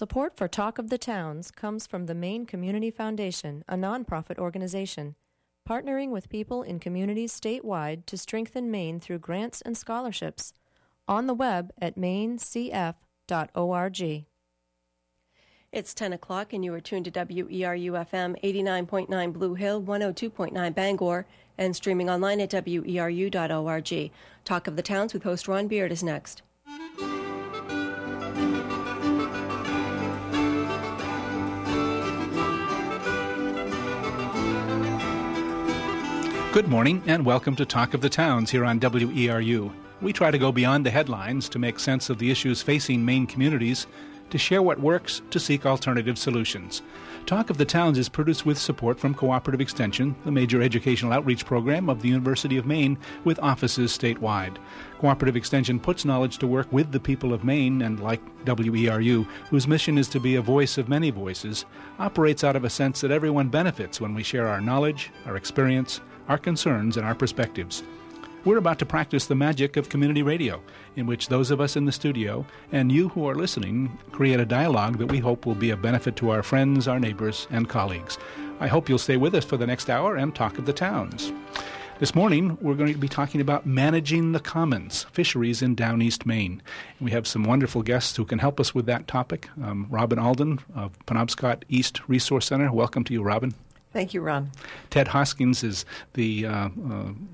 Support for Talk of the Towns comes from the Maine Community Foundation, a nonprofit organization, partnering with people in communities statewide to strengthen Maine through grants and scholarships. On the web at mainecf.org. It's 10 o'clock and you are tuned to WERU-FM 89.9 Blue Hill, 102.9 Bangor, and streaming online at weru.org. Talk of the Towns with host Ron Beard is next. Good morning and welcome to Talk of the Towns here on WERU. We try to go beyond the headlines to make sense of the issues facing Maine communities, to share what works, to seek alternative solutions. Talk of the Towns is produced with support from Cooperative Extension, the major educational outreach program of the University of Maine, with offices statewide. Cooperative Extension puts knowledge to work with the people of Maine, and like WERU, whose mission is to be a voice of many voices, operates out of a sense that everyone benefits when we share our knowledge, our experience, our concerns, and our perspectives. We're about to practice the magic of community radio, in which those of us in the studio and you who are listening create a dialogue that we hope will be of benefit to our friends, our neighbors, and colleagues. I hope you'll stay with us for the next hour and Talk of the Towns. This morning, we're going to be talking about managing the commons, fisheries in Downeast Maine. We have some wonderful guests who can help us with that topic. Robin Alden of Penobscot East Resource Center. Welcome to you, Robin. Thank you, Ron. Ted Hoskins is the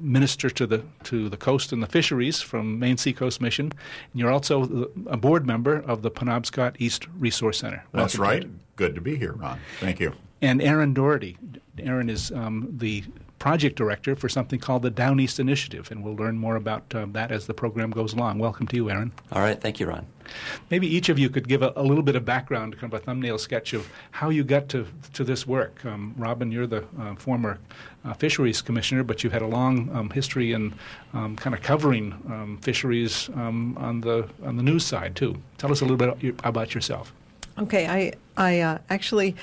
minister to the coast and the fisheries from Maine Seacoast Mission. And you're also a board member of the Penobscot East Resource Center. That's right. Ted. Good to be here, Ron. Thank you. And Aaron Doherty. Aaron is the project director for something called the Downeast Initiative, and we'll learn more about that as the program goes along. Welcome to you, Aaron. All right. Thank you, Ron. Maybe each of you could give a little bit of background, kind of a thumbnail sketch of how you got to this work. Robin, you're the former fisheries commissioner, but you've had a long history in kind of covering fisheries on the news side, too. Tell us a little bit about yourself. Okay. I actually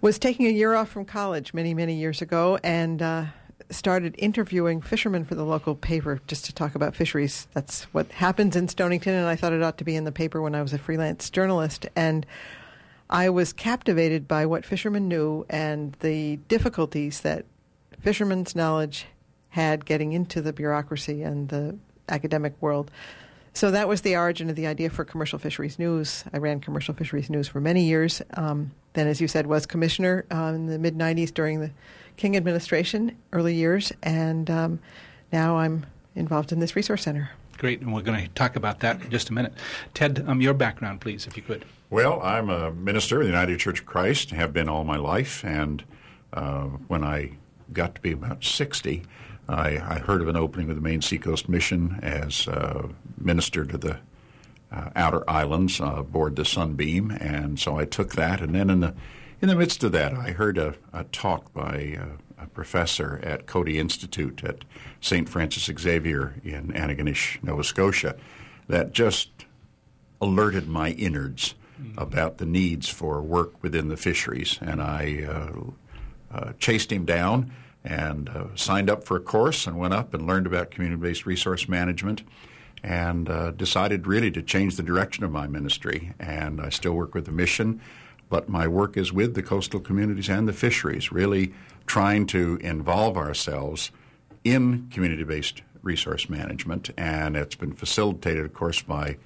was taking a year off from college many, many years ago and started interviewing fishermen for the local paper just to talk about fisheries. That's what happens in Stonington, and I thought it ought to be in the paper when I was a freelance journalist. And I was captivated by what fishermen knew and the difficulties that fishermen's knowledge had getting into the bureaucracy and the academic world. So that was the origin of the idea for Commercial Fisheries News. I ran Commercial Fisheries News for many years. Then, as you said, was commissioner in the mid-'90s during the King administration, early years. And now I'm involved in this resource center. Great, and we're going to talk about that in just a minute. Ted, your background, please, if you could. Well, I'm a minister of the United Church of Christ, have been all my life. And when I got to be about 60, I heard of an opening of the Maine Seacoast Mission as minister to the outer islands aboard the Sunbeam, and so I took that. And then in the midst of that, I heard a talk by a professor at Coady Institute at St. Francis Xavier in Antigonish, Nova Scotia, that just alerted my innards about the needs for work within the fisheries. And I chased him down and signed up for a course and went up and learned about community-based resource management and decided really to change the direction of my ministry. And I still work with the mission, but my work is with the coastal communities and the fisheries, really trying to involve ourselves in community-based resource management. And it's been facilitated, of course, by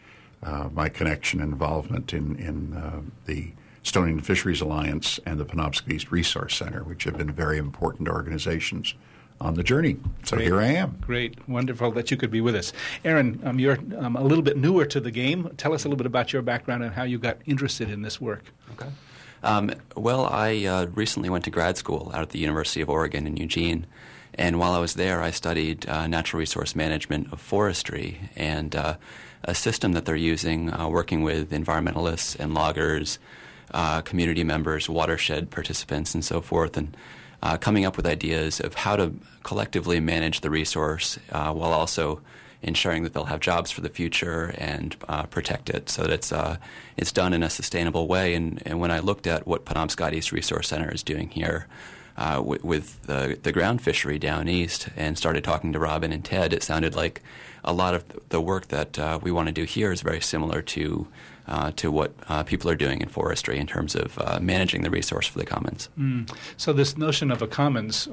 my connection and involvement in the Stonington Fisheries Alliance and the Penobscot East Resource Center, which have been very important organizations on the journey. So great. Here I am. Great. Wonderful that you could be with us. Aaron, you're a little bit newer to the game. Tell us a little bit about your background and how you got interested in this work. Okay. Well, I recently went to grad school out at the University of Oregon in Eugene. And while I was there, I studied natural resource management of forestry and a system that they're using, working with environmentalists and loggers, community members, watershed participants, and so forth, and coming up with ideas of how to collectively manage the resource while also ensuring that they'll have jobs for the future and protect it so that it's done in a sustainable way. And when I looked at what Penobscot East Resource Center is doing here with the ground fishery down east and started talking to Robin and Ted, it sounded like a lot of the work that we want to do here is very similar to what people are doing in forestry in terms of managing the resource for the commons. Mm. So this notion of a commons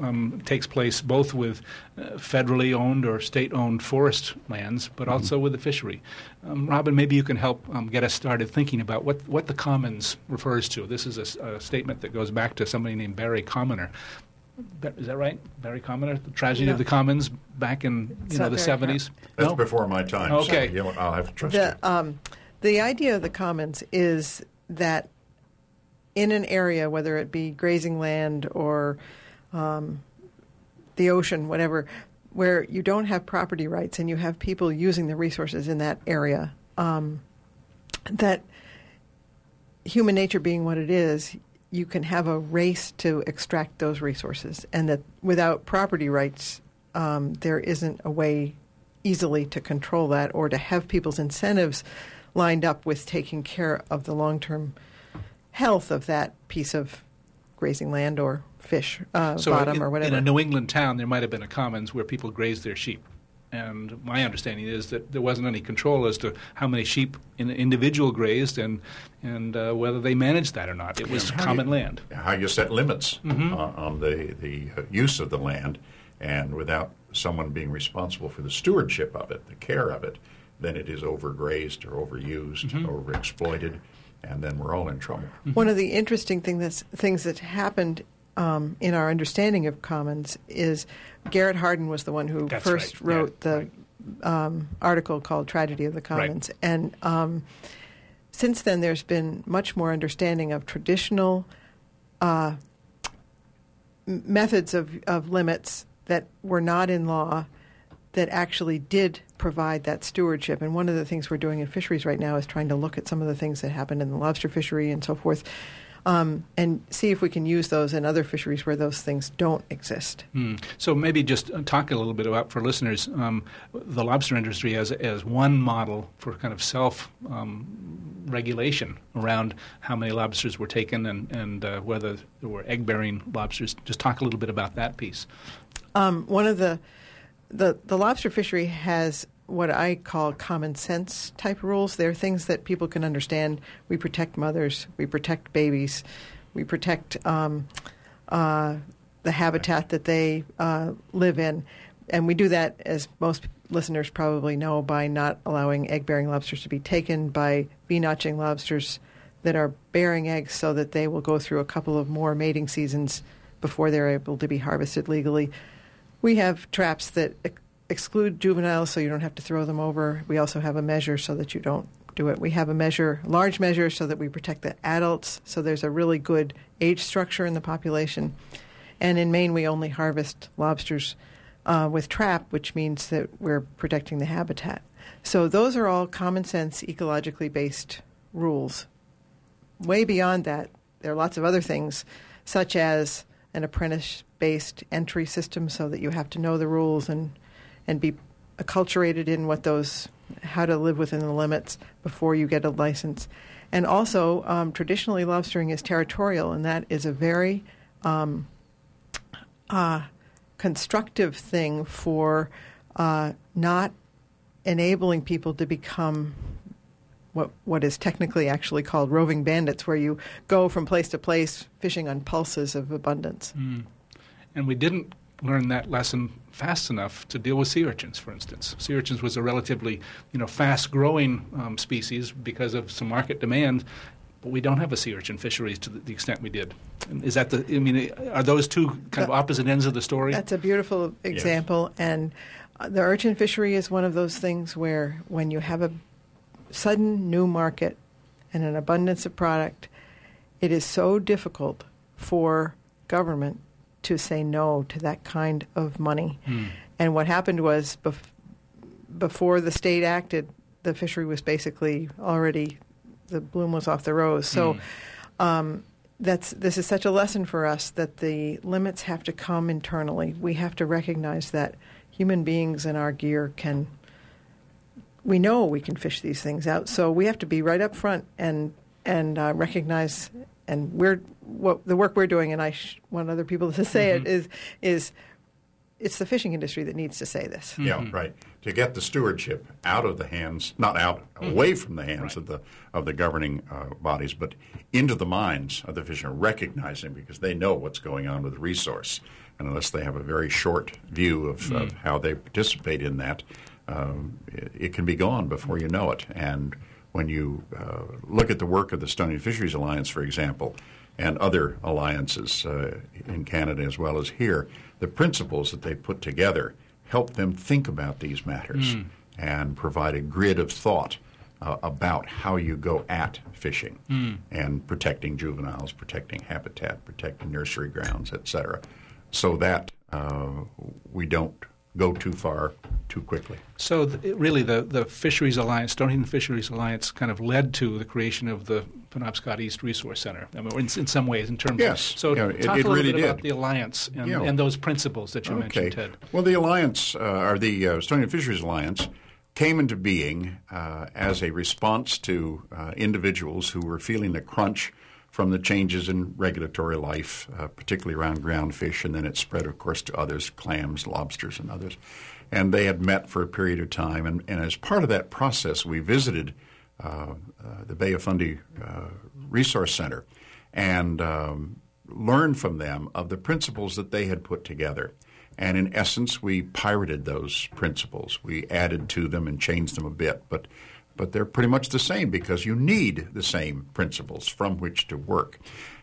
takes place both with federally owned or state-owned forest lands, but also with the fishery. Robin, maybe you can help get us started thinking about what the commons refers to. This is a statement that goes back to somebody named Barry Commoner. Is that right? Barry Commoner, the tragedy of the commons back in the 70s? That's before my time. Okay. So, I'll have to trust you. The idea of the commons is that in an area, whether it be grazing land or the ocean, whatever, where you don't have property rights and you have people using the resources in that area, that human nature being what it is, you can have a race to extract those resources, and that without property rights, there isn't a way easily to control that or to have people's incentives lined up with taking care of the long-term health of that piece of grazing land or fish bottom or whatever. In a New England town, there might have been a commons where people grazed their sheep. And my understanding is that there wasn't any control as to how many sheep in individual grazed and whether they managed that or not. It was common land. How you set limits on the use of the land, and without someone being responsible for the stewardship of it, the care of it, then it is overgrazed or overused, overexploited, and then we're all in trouble. One of the interesting things that happened in our understanding of commons is Garrett Hardin was the one who wrote the article called Tragedy of the Commons. Right. And since then there's been much more understanding of traditional methods of limits that were not in law that actually did provide that stewardship. And one of the things we're doing in fisheries right now is trying to look at some of the things that happened in the lobster fishery and so forth, and see if we can use those in other fisheries where those things don't exist. Mm. So maybe just talk a little bit about, for listeners, the lobster industry as one model for kind of self-regulation around how many lobsters were taken and whether there were egg-bearing lobsters. Just talk a little bit about that piece. One of the lobster fishery has what I call common sense type rules. They're things that people can understand. We protect mothers. We protect babies. We protect the habitat that they live in. And we do that, as most listeners probably know, by not allowing egg-bearing lobsters to be taken, by V-notching lobsters that are bearing eggs so that they will go through a couple of more mating seasons before they're able to be harvested legally. We have traps that exclude juveniles so you don't have to throw them over. We also have a measure so that you don't do it. We have large measure so that we protect the adults, so there's a really good age structure in the population. And in Maine, we only harvest lobsters with trap, which means that we're protecting the habitat. So those are all common sense, ecologically based rules. Way beyond that, there are lots of other things, such as an apprentice-based entry system so that you have to know the rules and be acculturated in how to live within the limits before you get a license. And also, traditionally, lobstering is territorial, and that is a very constructive thing for not enabling people to become what is technically actually called roving bandits, where you go from place to place fishing on pulses of abundance. Mm. And we didn't learn that lesson fast enough to deal with sea urchins, for instance. Sea urchins was a relatively fast-growing species because of some market demand, but we don't have a sea urchin fisheries to the extent we did. Is that are those two kind of opposite ends of the story? That's a beautiful example. Yes. And the urchin fishery is one of those things where when you have a sudden new market and an abundance of product, it is so difficult for government to say no to that kind of money. Mm. And what happened was before the state acted, the fishery was basically already, the bloom was off the rose. So this is such a lesson for us that the limits have to come internally. We have to recognize that human beings in our gear can... We know we can fish these things out, so we have to be right up front and recognize. And the work we're doing, and I want other people to say it, is it's the fishing industry that needs to say this. Mm-hmm. Yeah, right. To get the stewardship out of the hands, not out, mm-hmm. away from the hands right. of the governing bodies, but into the minds of the fishermen, recognizing, because they know what's going on with the resource. And unless they have a very short view of how they participate in that, it can be gone before you know it. And when you look at the work of the Stonington Fisheries Alliance, for example, and other alliances in Canada as well as here, the principles that they put together help them think about these matters and provide a grid of thought about how you go at fishing and protecting juveniles, protecting habitat, protecting nursery grounds, et cetera, so that we don't go too far too quickly. So really the Fisheries Alliance, Stonington Fisheries Alliance, kind of led to the creation of the Penobscot East Resource Center, I mean, in some ways, in terms of... So talk a little bit about the Alliance and those principles that you mentioned, Ted. Well, the Alliance, or the Stonington Fisheries Alliance, came into being as a response to individuals who were feeling the crunch from the changes in regulatory life, particularly around groundfish, and then it spread, of course, to others, clams, lobsters, and others. And they had met for a period of time, and as part of that process, we visited the Bay of Fundy Resource Center and learned from them of the principles that they had put together. And in essence, we pirated those principles. We added to them and changed them a bit, but they're pretty much the same because you need the same principles from which to work.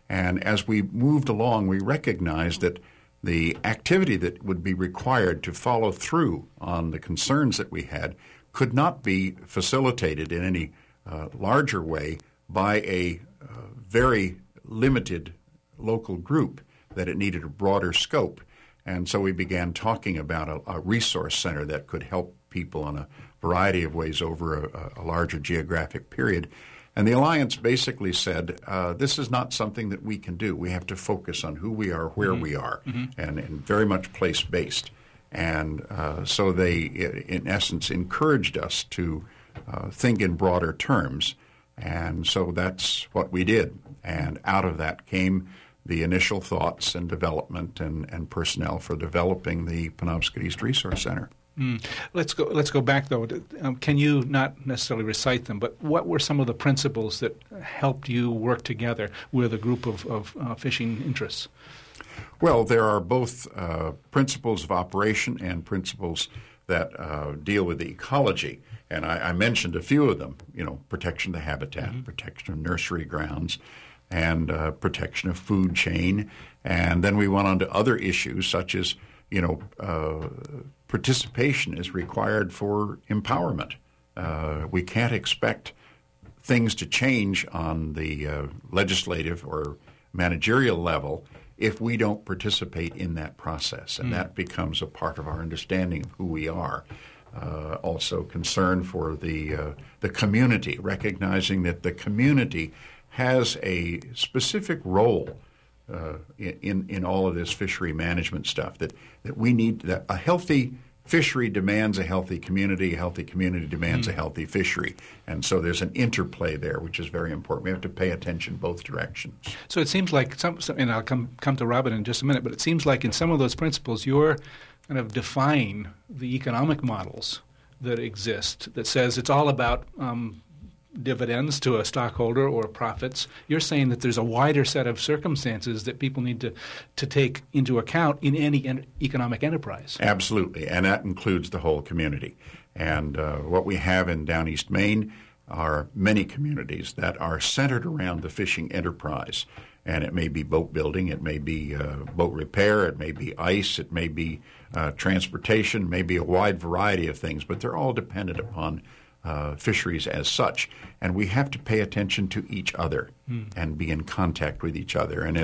And as we moved along, we recognized that the activity that would be required to follow through on the concerns that we had could not be facilitated in any larger way by a very limited local group, that it needed a broader scope. And so we began talking about a resource center that could help people on a variety of ways over a larger geographic period. And the Alliance basically said, this is not something that we can do. We have to focus on who we are, where we are, and very much place-based. And so they, in essence, encouraged us to think in broader terms. And so that's what we did. And out of that came the initial thoughts and development and personnel for developing the Penobscot East Resource Center. Let's go back, though. Can you not necessarily recite them, but what were some of the principles that helped you work together with a group of fishing interests? Well, there are both principles of operation and principles that deal with the ecology. And I mentioned a few of them, protection of the habitat, protection of nursery grounds, and protection of food chain. And then we went on to other issues such as, participation is required for empowerment. We can't expect things to change on the legislative or managerial level if we don't participate in that process. And that becomes a part of our understanding of who we are. Also concern for the community, recognizing that the community has a specific role in all of this fishery management stuff, that we need, that a healthy fishery demands a healthy community demands a healthy fishery. And so there's an interplay there, which is very important. We have to pay attention both directions. So it seems like some and I'll come to Robin in just a minute, but it seems like in some of those principles you're kind of defying the economic models that exist that says it's all about dividends to a stockholder or profits. You're saying that there's a wider set of circumstances that people need to take into account in any economic enterprise. Absolutely, and that includes the whole community. And what we have in Downeast Maine are many communities that are centered around the fishing enterprise. And it may be boat building, it may be boat repair, it may be ice, it may be transportation, maybe a wide variety of things, but they're all dependent upon fisheries as such, and we have to pay attention to each other and be in contact with each other. And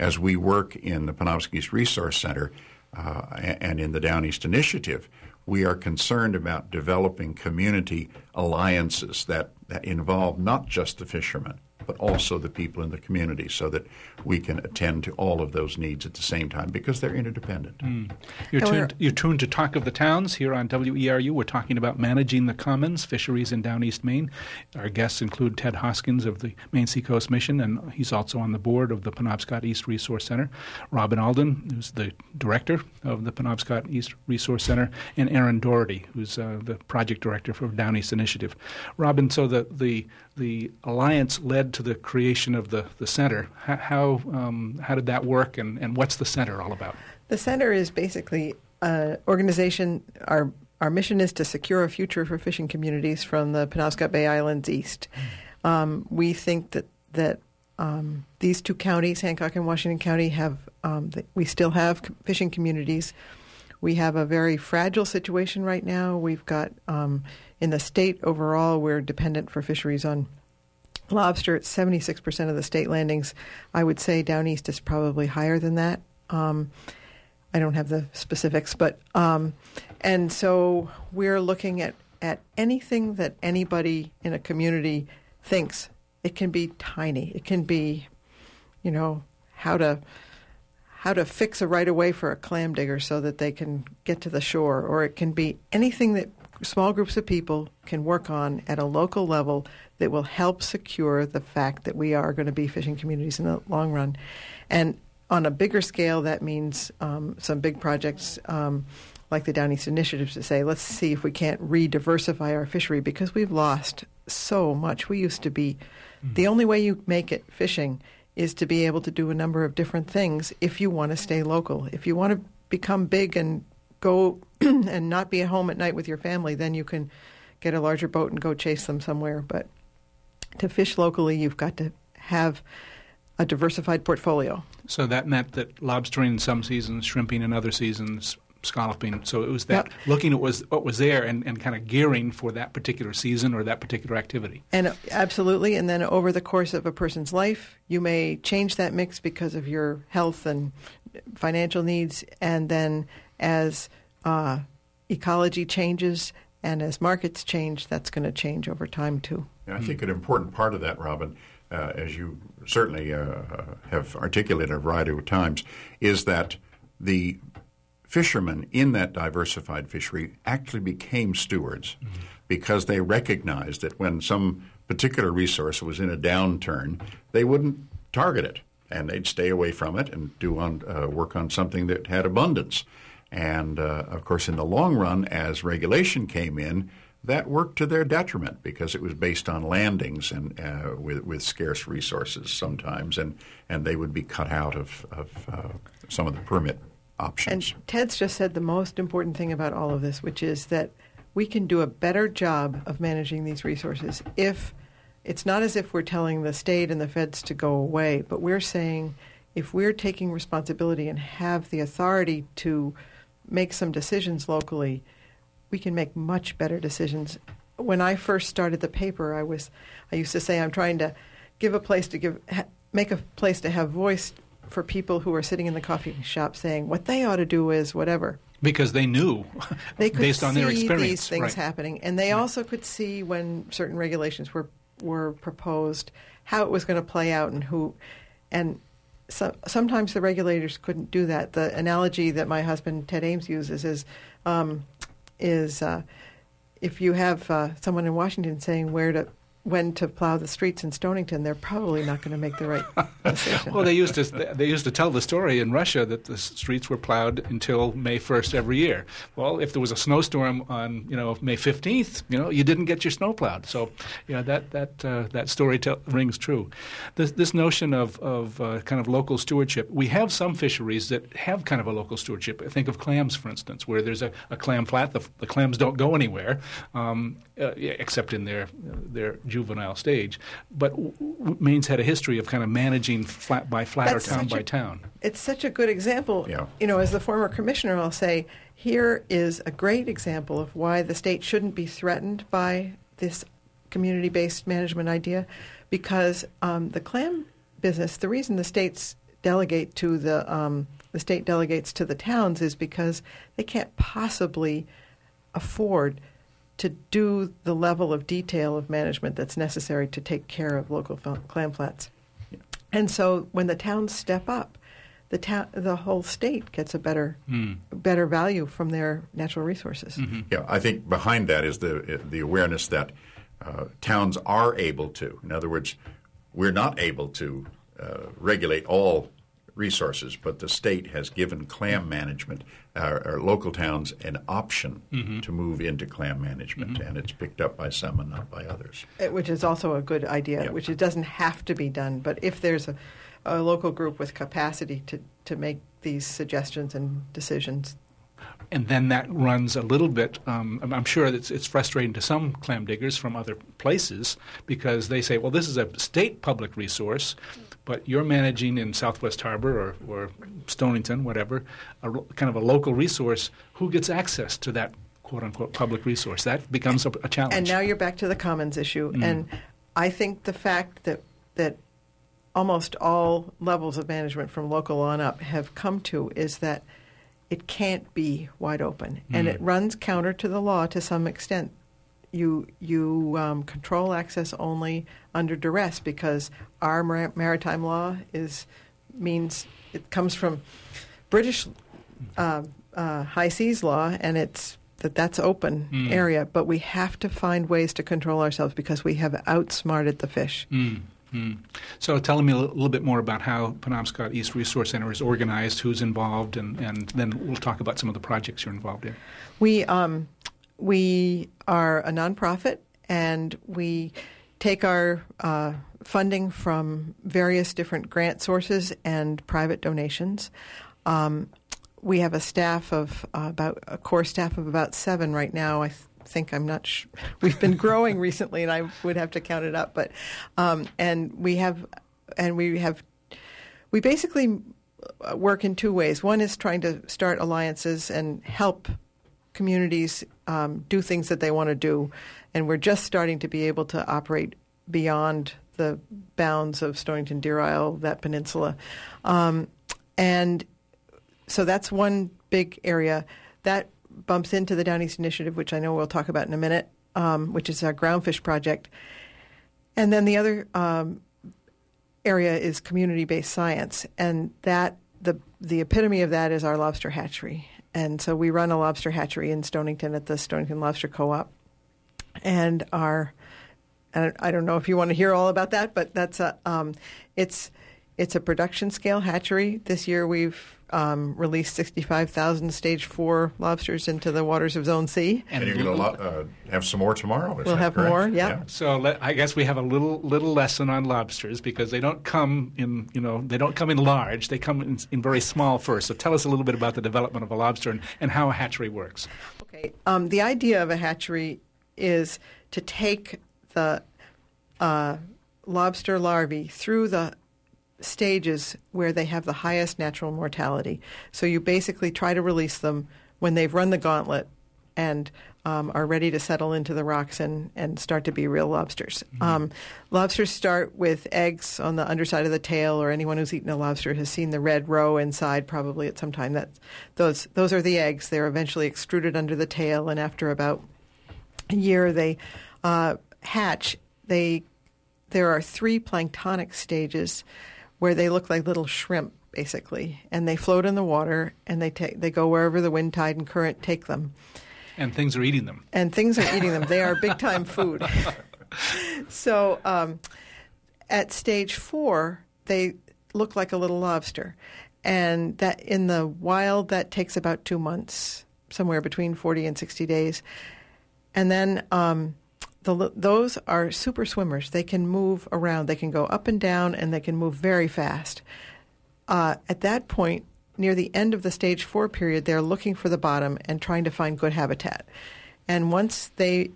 as we work in the Penobscot East Resource Center and in the Downeast Initiative, we are concerned about developing community alliances that involve not just the fishermen, but also the people in the community, so that we can attend to all of those needs at the same time, because they're interdependent. Mm. You're tuned to Talk of the Towns here on WERU. We're talking about managing the commons, fisheries in Downeast Maine. Our guests include Ted Hoskins of the Maine Seacoast Mission, and he's also on the board of the Penobscot East Resource Center. Robin Alden, who's the director of the Penobscot East Resource Center, and Aaron Doherty, who's the project director for Downeast Initiative. Robin, so the alliance led to the creation of the center. How did that work, and what's the center all about? The center is basically an organization. Our mission is to secure a future for fishing communities from the Penobscot Bay Islands east. We think that these two counties, Hancock and Washington County, we still have fishing communities. We have a very fragile situation right now. We've got, in the state overall, we're dependent for fisheries on lobster at 76% of the state landings. I would say Downeast is probably higher than that. I don't have the specifics, but and so we're looking at anything that anybody in a community thinks. It can be tiny. It can be, how to fix a right-of-way for a clam digger so that they can get to the shore, or it can be anything that small groups of people can work on at a local level that will help secure the fact that we are going to be fishing communities in the long run. And on a bigger scale, that means some big projects like the Downeast Initiative to say, let's see if we can't re-diversify our fishery, because we've lost so much. We used to be the only way you make it fishing is to be able to do a number of different things if you want to stay local. If you want to become big and go and not be at home at night with your family, then you can get a larger boat and go chase them somewhere. But to fish locally, you've got to have a diversified portfolio. So that meant that lobstering in some seasons, shrimping in other seasons, scalloping. So it was that looking at what was there and kind of gearing for that particular season or that particular activity. And absolutely. And then over the course of a person's life, you may change that mix because of your health and financial needs. And then as ecology changes and as markets change, that's going to change over time too. And I think an important part of that, Robin, as you certainly have articulated a variety of times, is that the fishermen in that diversified fishery actually became stewards because they recognized that when some particular resource was in a downturn, they wouldn't target it, and they'd stay away from it and do work on something that had abundance. And, of course, in the long run, as regulation came in, that worked to their detriment because it was based on landings and with scarce resources sometimes, and they would be cut out of some of the permit options. And Ted's just said the most important thing about all of this, which is that we can do a better job of managing these resources if it's not as if we're telling the state and the feds to go away, but we're saying if we're taking responsibility and have the authority to make some decisions locally, we can make much better decisions. When I first started the paper, I used to say I'm trying to make a place to have voice for people who are sitting in the coffee shop saying what they ought to do is whatever. Because they knew, they could based on their experience, these things happening. And they also could see when certain regulations were proposed, how it was going to play out and who. And so, sometimes the regulators couldn't do that. The analogy that my husband, Ted Ames, uses is if you have someone in Washington saying when to plow the streets in Stonington, they're probably not going to make the right decision. Well, they used to tell the story in Russia that the streets were plowed until May 1st every year. Well, if there was a snowstorm on May 15th, you didn't get your snow plowed. So that story rings true. This notion of kind of local stewardship. We have some fisheries that have kind of a local stewardship. I think of clams, for instance, where there's a clam flat. The clams don't go anywhere except in their juvenile stage, but Maine's had a history of kind of managing flat by flat or town by town. It's such a good example. Yeah. As the former commissioner, I'll say here is a great example of why the state shouldn't be threatened by this community-based management idea, because the clam business, the reason the states delegate to the state delegates to the towns is because they can't possibly afford to do the level of detail of management that's necessary to take care of local clam flats. Yeah. And so when the towns step up, the whole state gets a better value from their natural resources. Mm-hmm. Yeah, I think behind that is the awareness that towns are able to. In other words, we're not able to regulate all resources, but the state has given clam management, our local towns, an option to move into clam management, and it's picked up by some and not by others. Which is also a good idea, which it doesn't have to be done, but if there's a local group with capacity to make these suggestions and decisions. And then that runs a little bit, I'm sure it's frustrating to some clam diggers from other places because they say, well, this is a state public resource, but you're managing in Southwest Harbor or Stonington, whatever, kind of a local resource. Who gets access to that, quote-unquote, public resource? That becomes a challenge. And now you're back to the commons issue. Mm. And I think the fact that almost all levels of management from local on up have come to is that it can't be wide open, and it runs counter to the law to some extent. You control access only under duress because our maritime law means it comes from British high seas law, and it's that's open area. But we have to find ways to control ourselves because we have outsmarted the fish. Mm. Mm. So tell me a little bit more about how Penobscot East Resource Center is organized, who's involved, and then we'll talk about some of the projects you're involved in. We are a nonprofit, and we take our funding from various different grant sources and private donations. We have a staff of about 7 right now. We've been growing recently, and I would have to count it up. But we basically work in two ways. One is trying to start alliances and help communities do things that they want to do, and we're just starting to be able to operate beyond the bounds of Stonington Deer Isle, that peninsula, and so that's one big area that bumps into the Downeast Initiative, which I know we'll talk about in a minute, which is our groundfish project. And then the other area is community-based science, and that the epitome of that is our lobster hatchery. And so we run a lobster hatchery in Stonington at the Stonington Lobster Co-op. And I don't know if you want to hear all about that, but that's it's a production-scale hatchery. This year we've released 65,000 stage 4 lobsters into the waters of Zone C. And you're going to have some more tomorrow, is that correct? We'll have more, yeah. So I guess we have a little lesson on lobsters because they don't come in, they don't come in large. They come in very small first. So tell us a little bit about the development of a lobster and how a hatchery works. Okay. The idea of a hatchery is to take the lobster larvae through the stages where they have the highest natural mortality. So you basically try to release them when they've run the gauntlet and are ready to settle into the rocks and start to be real lobsters. Mm-hmm. Lobsters start with eggs on the underside of the tail, or anyone who's eaten a lobster has seen the red roe inside probably at some time. Those are the eggs. They're eventually extruded under the tail, and after about a year they hatch. There are 3 planktonic stages where they look like little shrimp, basically, and they float in the water, and they go wherever the wind, tide, and current take them. And things are eating them. They are big-time food. So at stage 4, they look like a little lobster, and that in the wild that takes about 2 months, somewhere between 40 and 60 days, and then those are super swimmers. They can move around. They can go up and down, and they can move very fast. At that point, near the end of the stage 4 period, they're looking for the bottom and trying to find good habitat. And once they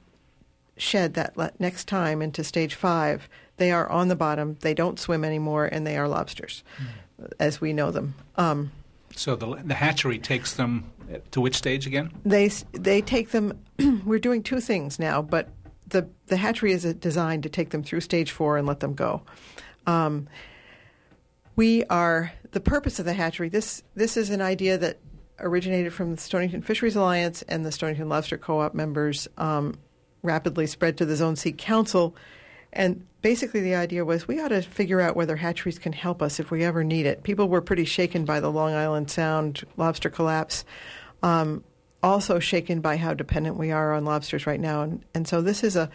shed that next time into stage 5, they are on the bottom. They don't swim anymore, and they are lobsters, as we know them. So the hatchery takes them to which stage again? They take them – we're doing 2 things now, but – The hatchery is designed to take them through stage 4 and let them go. The purpose of the hatchery, this is an idea that originated from the Stonington Fisheries Alliance and the Stonington Lobster Co-op members rapidly spread to the Zone C Council. And basically the idea was we ought to figure out whether hatcheries can help us if we ever need it. People were pretty shaken by the Long Island Sound lobster collapse, also shaken by how dependent we are on lobsters right now. And so this is a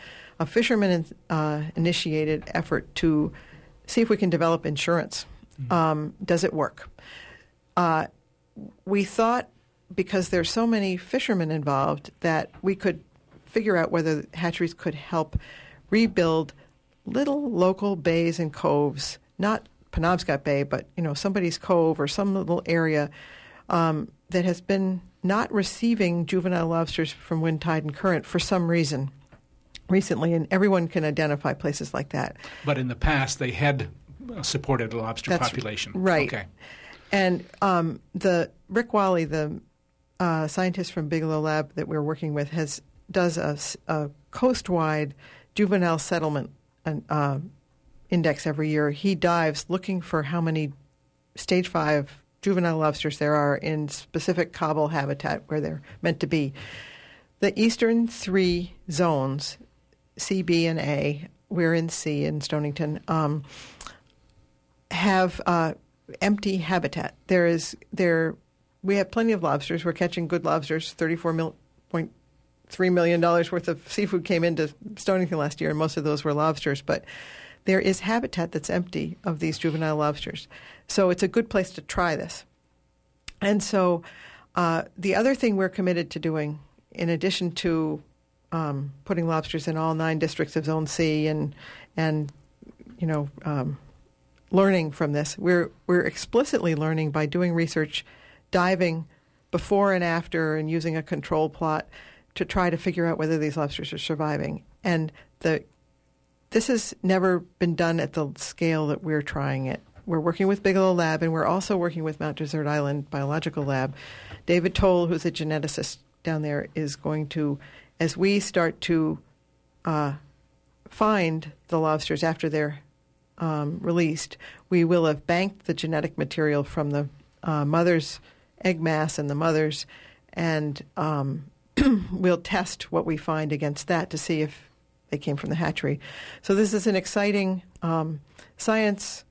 fisherman-initiated effort to see if we can develop insurance. Does it work? We thought, because there's so many fishermen involved, that we could figure out whether hatcheries could help rebuild little local bays and coves, not Penobscot Bay, but, you know, somebody's cove or some little area that has been not receiving juvenile lobsters from wind, tide, and current for some reason recently, and everyone can identify places like that. But in the past, they had supported the lobster population. Right. Okay. And Rick Wally, the scientist from Bigelow Lab that we're working with, does a coastwide juvenile settlement index every year. He dives looking for how many stage 5 juvenile lobsters there are in specific cobble habitat where they're meant to be. The eastern 3 zones, C, B, and A, we're in C in Stonington, have empty habitat. We have plenty of lobsters. We're catching good lobsters. $34.3 million worth of seafood came into Stonington last year, and most of those were lobsters. But there is habitat that's empty of these juvenile lobsters. So it's a good place to try this. And so the other thing we're committed to doing, in addition to putting lobsters in all 9 districts of Zone C and learning from this, we're explicitly learning by doing research, diving before and after, and using a control plot to try to figure out whether these lobsters are surviving. And this has never been done at the scale that we're trying it. We're working with Bigelow Lab, and we're also working with Mount Desert Island Biological Lab. David Toll, who's a geneticist down there, is going to, as we start to find the lobsters after they're released, we will have banked the genetic material from the mother's egg mass and the mothers, and we'll test what we find against that to see if they came from the hatchery. So this is an exciting science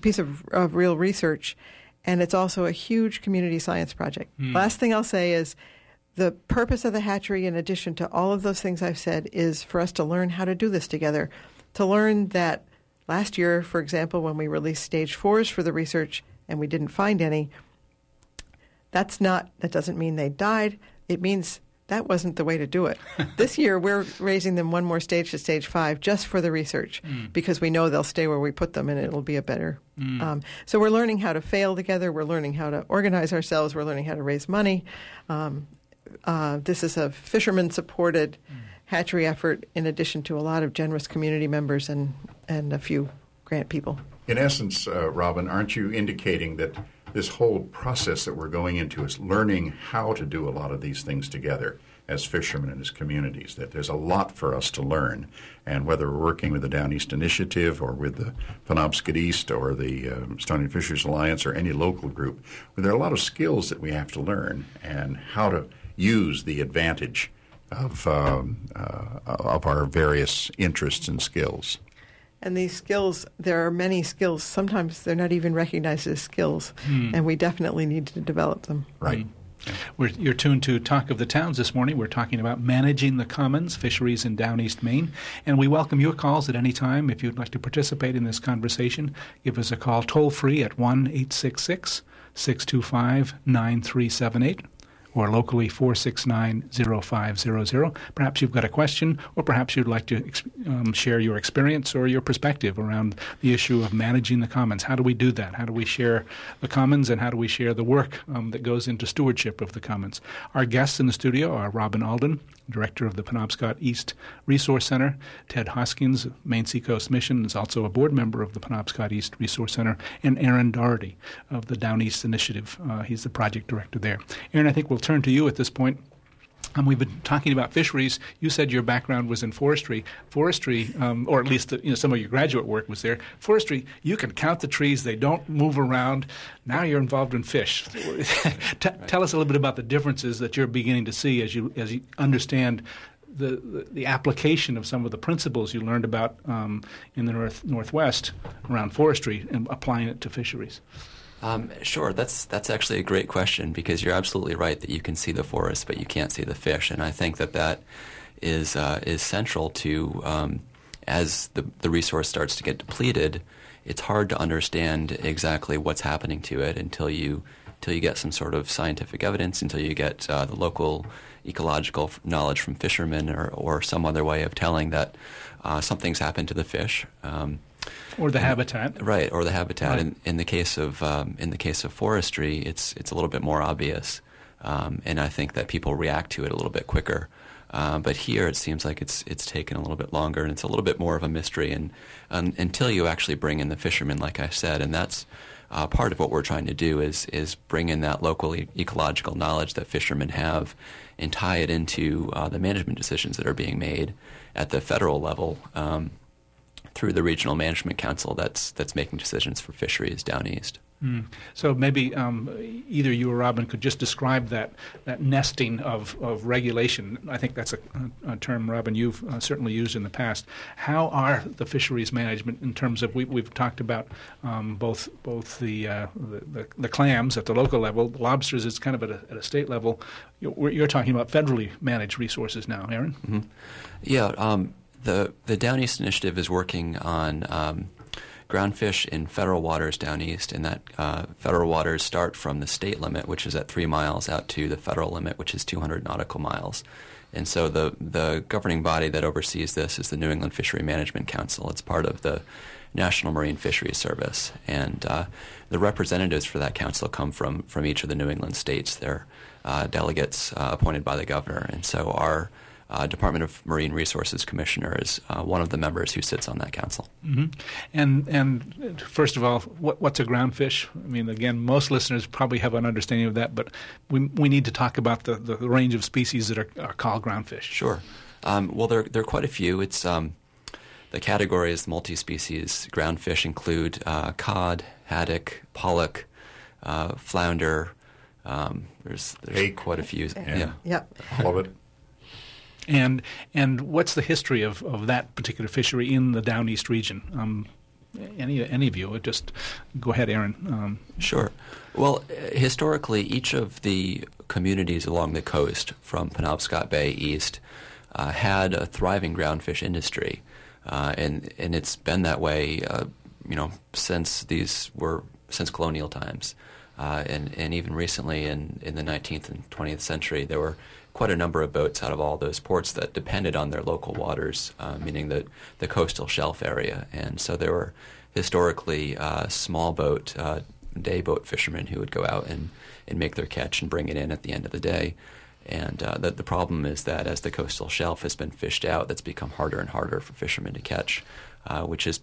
piece of real research, and it's also a huge community science project. Last thing I'll say is the purpose of the hatchery, in addition to all of those things I've said, is for us to learn how to do this together, to learn that last year, for example, when we released stage 4s for the research and we didn't find any, that doesn't mean they died. It means that wasn't the way to do it. This year, we're raising them one more stage to stage 5 just for the research because we know they'll stay where we put them and it'll be a better. So we're learning how to fail together. We're learning how to organize ourselves. We're learning how to raise money. This is a fisherman-supported hatchery effort in addition to a lot of generous community members and a few grant people. In essence, Robin, aren't you indicating that this whole process that we're going into is learning how to do a lot of these things together as fishermen and as communities, that there's a lot for us to learn? And whether we're working with the Downeast Initiative or with the Penobscot East or the Stonington Fisheries Alliance or any local group, there are a lot of skills that we have to learn and how to use the advantage of our various interests and skills. And these skills, there are many skills. Sometimes they're not even recognized as skills, and we definitely need to develop them. Right. You're tuned to Talk of the Towns this morning. We're talking about managing the commons, fisheries in Downeast Maine. And we welcome your calls at any time. If you'd like to participate in this conversation, give us a call toll-free at 1-866-625-9378. Or locally 469-0500. Perhaps you've got a question, or perhaps you'd like to share your experience or your perspective around the issue of managing the commons. How do we do that? How do we share the commons, and how do we share the work that goes into stewardship of the commons? Our guests in the studio are Robin Alden, Director of the Penobscot East Resource Center. Ted Hoskins, Maine Seacoast Mission, is also a board member of the Penobscot East Resource Center. And Aaron Doherty of the Downeast Initiative. He's the project director there. Aaron, I think we'll turn to you at this point. We've been talking about fisheries. You said your background was in forestry. Forestry, or at least some of your graduate work was there. Forestry, you can count the trees. They don't move around. Now you're involved in fish. Tell us a little bit about the differences that you're beginning to see as you understand the application of some of the principles you learned about in the Northwest around forestry and applying it to fisheries? Sure. That's actually a great question, because you're absolutely right that you can see the forest, but you can't see the fish. And I think that is central to as the resource starts to get depleted, it's hard to understand exactly what's happening to it until you get some sort of scientific evidence, until you get the local ecological knowledge from fishermen or some other way of telling that something's happened to the fish, or the habitat, right? Or the habitat. Right. In the case of forestry, it's a little bit more obvious, and I think that people react to it a little bit quicker. But here it seems like it's taken a little bit longer, and it's a little bit more of a mystery. And until you actually bring in the fishermen, like I said, and that's. Part of what we're trying to do is bring in that local ecological knowledge that fishermen have and tie it into the management decisions that are being made at the federal level through the Regional Management Council that's making decisions for fisheries down east. Mm. So maybe either you or Robin could just describe that nesting of regulation. I think that's a term, Robin, you've certainly used in the past. How are the fisheries management in terms of we've talked about both the clams at the local level, the lobsters is kind of at a state level. You're talking about federally managed resources now, Aaron? Mm-hmm. Yeah, the Downeast Initiative is working on groundfish in federal waters down east, and that federal waters start from the state limit, which is at 3 miles, out to the federal limit, which is 200 nautical miles. And so the governing body that oversees this is the New England Fishery Management Council. It's part of the National Marine Fisheries Service, and the representatives for that council come from each of the New England states. They're delegates appointed by the governor, and so our Department of Marine Resources Commissioner is one of the members who sits on that council. Mm-hmm. And first of all, what's a groundfish? I mean, again, most listeners probably have an understanding of that, but we need to talk about the range of species that are called groundfish. Sure. Well, there are quite a few. It's the categories, multi-species groundfish include cod, haddock, pollock, flounder. There's quite a few. Yeah. All of it. And what's the history of that particular fishery in the Down East region? Any of you? Just go ahead, Aaron. Sure. Well, historically, each of the communities along the coast from Penobscot Bay east had a thriving groundfish industry, and it's been that way, since colonial times, and even recently in the 19th and 20th century there were quite a number of boats out of all those ports that depended on their local waters, meaning the coastal shelf area. And so there were historically small boat, day boat fishermen who would go out and make their catch and bring it in at the end of the day. And the problem is that as the coastal shelf has been fished out, that's become harder and harder for fishermen to catch, which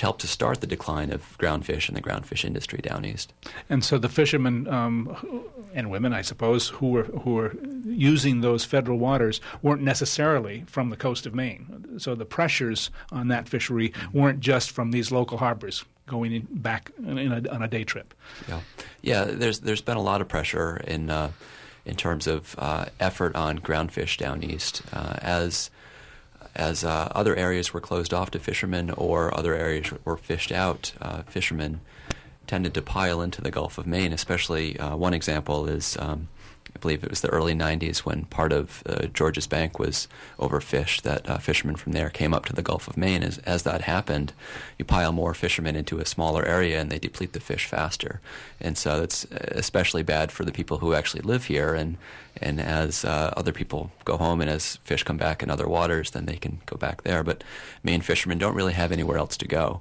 helped to start the decline of groundfish and the groundfish industry down east. And so the fishermen and women, I suppose, who were using those federal waters weren't necessarily from the coast of Maine. So the pressures on that fishery weren't just from these local harbors going back on a day trip. Yeah. There's been a lot of pressure in terms of effort on groundfish down east as other areas were closed off to fishermen or other areas were fished out, fishermen tended to pile into the Gulf of Maine, especially one example is I believe it was the early 90s when part of George's Bank was overfished, that fishermen from there came up to the Gulf of Maine. As that happened, you pile more fishermen into a smaller area and they deplete the fish faster. And so it's especially bad for the people who actually live here. And as other people go home and as fish come back in other waters, then they can go back there. But Maine fishermen don't really have anywhere else to go.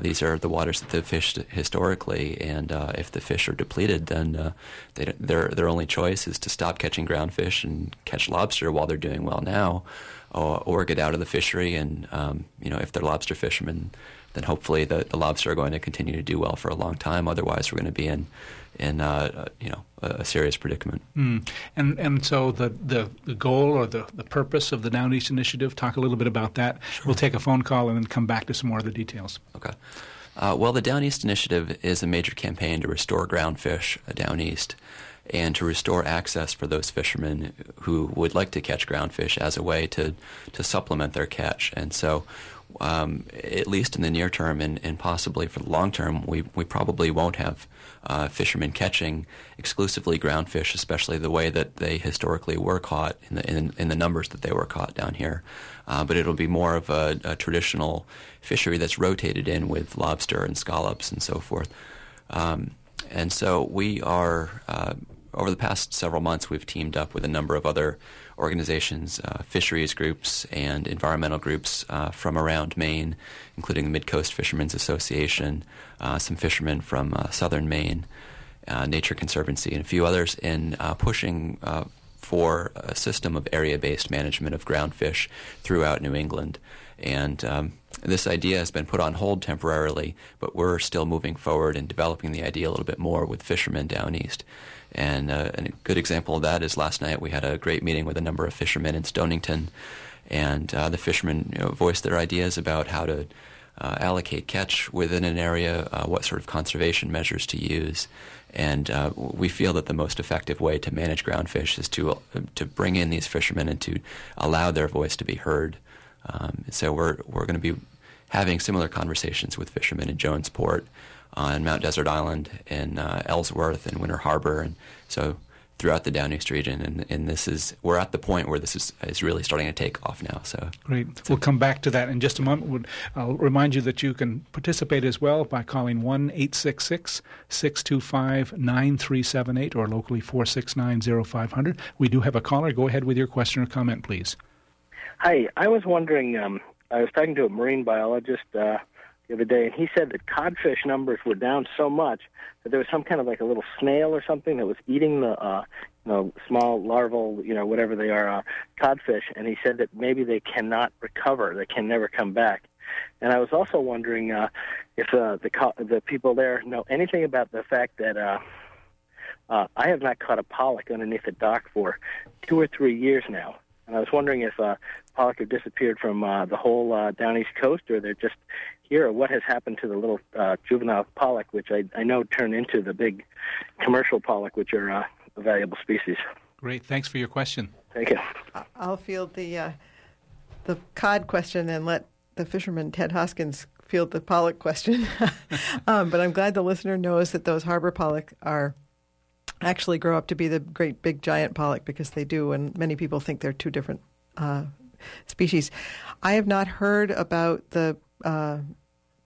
These are the waters that they've fished historically, and if the fish are depleted, then their only choice is to stop catching groundfish and catch lobster while they're doing well now, or get out of the fishery. And if they're lobster fishermen, then hopefully the lobster are going to continue to do well for a long time. Otherwise, we're going to be in a serious predicament. Mm. And so the goal or the purpose of the Down East Initiative, talk a little bit about that. Sure. We'll take a phone call and then come back to some more of the details. Okay. Well, the Down East Initiative is a major campaign to restore groundfish down east. and to restore access for those fishermen who would like to catch groundfish as a way to supplement their catch. And so at least in the near term and possibly for the long term, we probably won't have fishermen catching exclusively groundfish, especially the way that they historically were caught in the numbers that they were caught down here. But it'll be more of a traditional fishery that's rotated in with lobster and scallops and so forth. And so we are, over the past several months, we've teamed up with a number of other organizations, fisheries groups and environmental groups from around Maine, including the Midcoast Fishermen's Association, some fishermen from southern Maine, Nature Conservancy, and a few others in pushing for a system of area-based management of groundfish throughout New England. And this idea has been put on hold temporarily, but we're still moving forward and developing the idea a little bit more with fishermen down east. And a good example of that is last night we had a great meeting with a number of fishermen in Stonington, and the fishermen voiced their ideas about how to allocate catch within an area, what sort of conservation measures to use. And we feel that the most effective way to manage groundfish is to bring in these fishermen and to allow their voice to be heard. So we're going to be having similar conversations with fishermen in Jonesport, on Mount Desert Island, in Ellsworth, and Winter Harbor, and so throughout the Downeast region. And this is, we're at the point where this is really starting to take off now. So great. We'll come back to that in just a moment. I'll remind you that you can participate as well by calling 1-866-625-9378 or locally 469-0500. We do have a caller. Go ahead with your question or comment, please. Hi. I was wondering, I was talking to a marine biologist the other day, and he said that codfish numbers were down so much that there was some kind of like a little snail or something that was eating the small larval, whatever they are, codfish, and he said that maybe they cannot recover, they can never come back. And I was also wondering if the people there know anything about the fact that I have not caught a pollock underneath a dock for 2 or 3 years now. And I was wondering if pollock have disappeared from the whole down east coast, or they're just here, or what has happened to the little juvenile pollock, which I know turn into the big commercial pollock, which are a valuable species. Great. Thanks for your question. Thank you. I'll field the cod question and let the fisherman Ted Hoskins field the pollock question. But I'm glad the listener knows that those harbor pollock are actually grow up to be the great big giant pollock, because they do, and many people think they're two different species. I have not heard about the